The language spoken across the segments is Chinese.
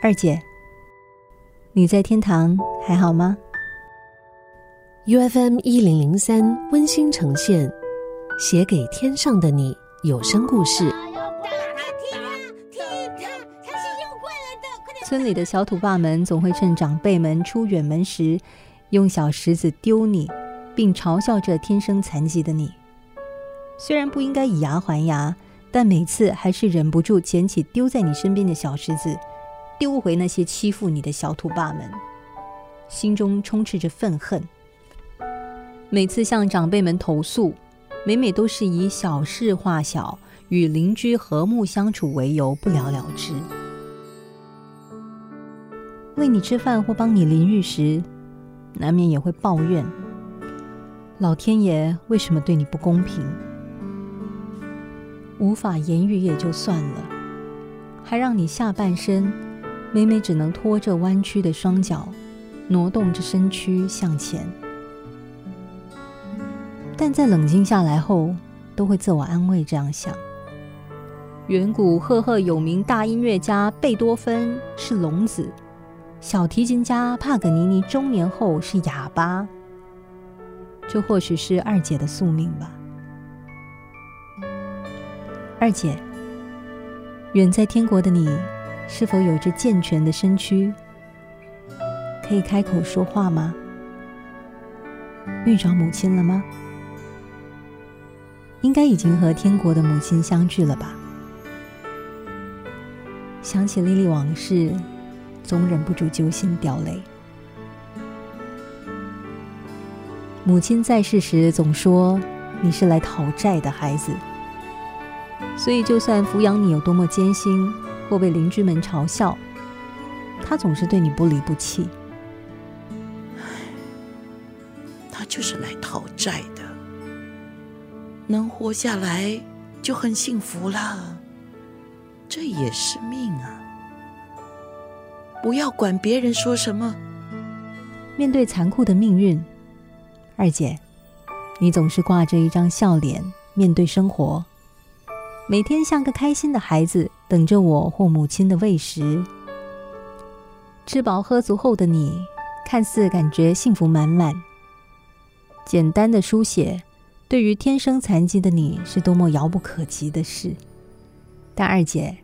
二姐，你在天堂还好吗？ UFM 1003温馨呈现，写给天上的你有声故事。村里的小土霸们总会趁长辈们出远门时，用小石子丢你，并嘲笑着天生残疾的你。虽然不应该以牙还牙，但每次还是忍不住捡起丢在你身边的小石子，丢回那些欺负你的小土霸们，心中充斥着愤恨。每次向长辈们投诉，每每都是以小事化小，与邻居和睦相处为由不了了之。喂你吃饭或帮你淋浴时，难免也会抱怨老天爷为什么对你不公平。无法言语也就算了，还让你下半身每每只能拖着弯曲的双脚，挪动着身躯向前。但在冷静下来后，都会自我安慰这样想：远古赫赫有名大音乐家贝多芬是聋子，小提琴家帕格尼尼中年后是哑巴。这或许是二姐的宿命吧。二姐，远在天国的你，是否有着健全的身躯，可以开口说话吗？遇着母亲了吗？应该已经和天国的母亲相聚了吧。想起历历往事，总忍不住揪心掉泪。母亲在世时总说你是来讨债的孩子，所以就算抚养你有多么艰辛，或被邻居们嘲笑，她总是对你不离不弃。她就是来讨债的，能活下来就很幸福啦，这也是命啊，不要管别人说什么。面对残酷的命运，二姐，你总是挂着一张笑脸面对生活，每天像个开心的孩子，等着我或母亲的喂食。吃饱喝足后的你，看似感觉幸福满满。简单的书写，对于天生残疾的你是多么遥不可及的事。但二姐，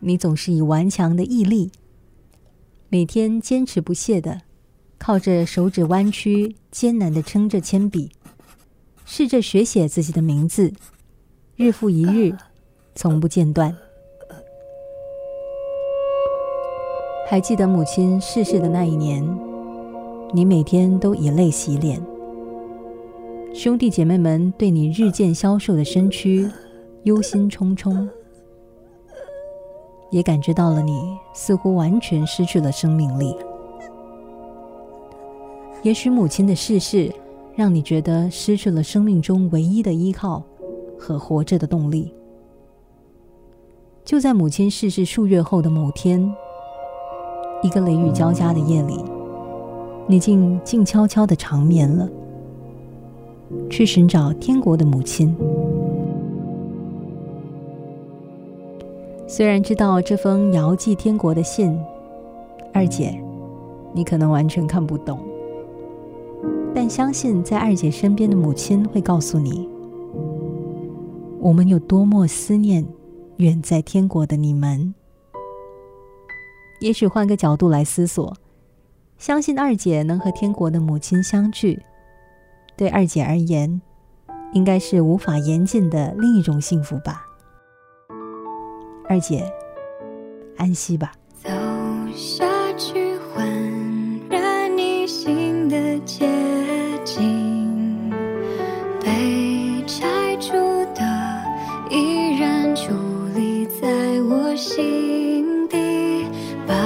你总是以顽强的毅力，每天坚持不懈的靠着手指弯曲，艰难地撑着铅笔，试着学写自己的名字，日复一日，从不间断。还记得母亲逝世的那一年，你每天都以泪洗脸，兄弟姐妹们对你日渐消瘦的身躯忧心忡忡，也感觉到了你似乎完全失去了生命力。也许母亲的逝世让你觉得失去了生命中唯一的依靠和活着的动力。就在母亲逝世数月后的某天，一个雷雨交加的夜里，你竟静悄悄地长眠了，去寻找天国的母亲。虽然知道这封遥寄天国的信，二姐，你可能完全看不懂，但相信在二姐身边的母亲会告诉你，我们有多么思念远在天国的你们。也许换个角度来思索，相信二姐能和天国的母亲相聚，对二姐而言，应该是无法言尽的另一种幸福吧。二姐，安息吧。走下去焕然一新的街景，被拆除的依然矗立在我心底。白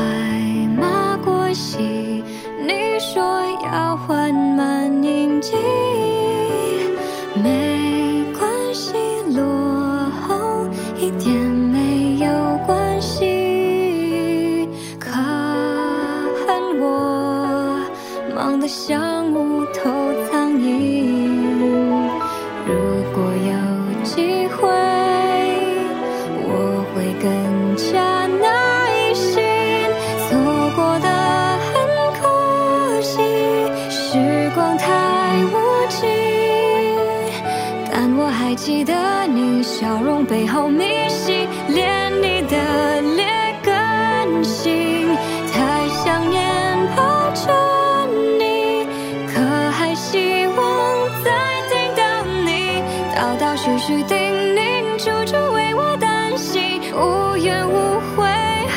马过隙，你说要缓慢宁静，没关系，落后一点没有关系，可恨我忙得像无头苍蝇。如果有机会，我会更加耐心。记得你笑容背后迷信，连你的脸更新，太想念抱着你，可还希望再听到你叨叨絮絮叮咛，处处为我担心，无怨无悔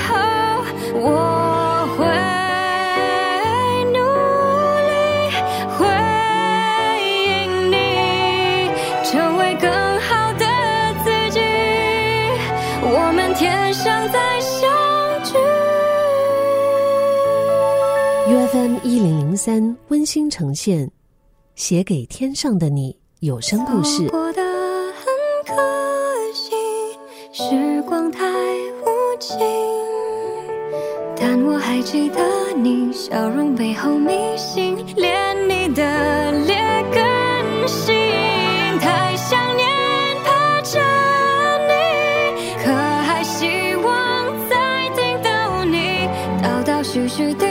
后我会。 天上再相聚。UFM 1003温馨呈现，写给天上的你有声故事。错过的很可惜，时光太无情，但我还记得你笑容背后迷信，连你的脸更新，太想念抱着。 絮絮的。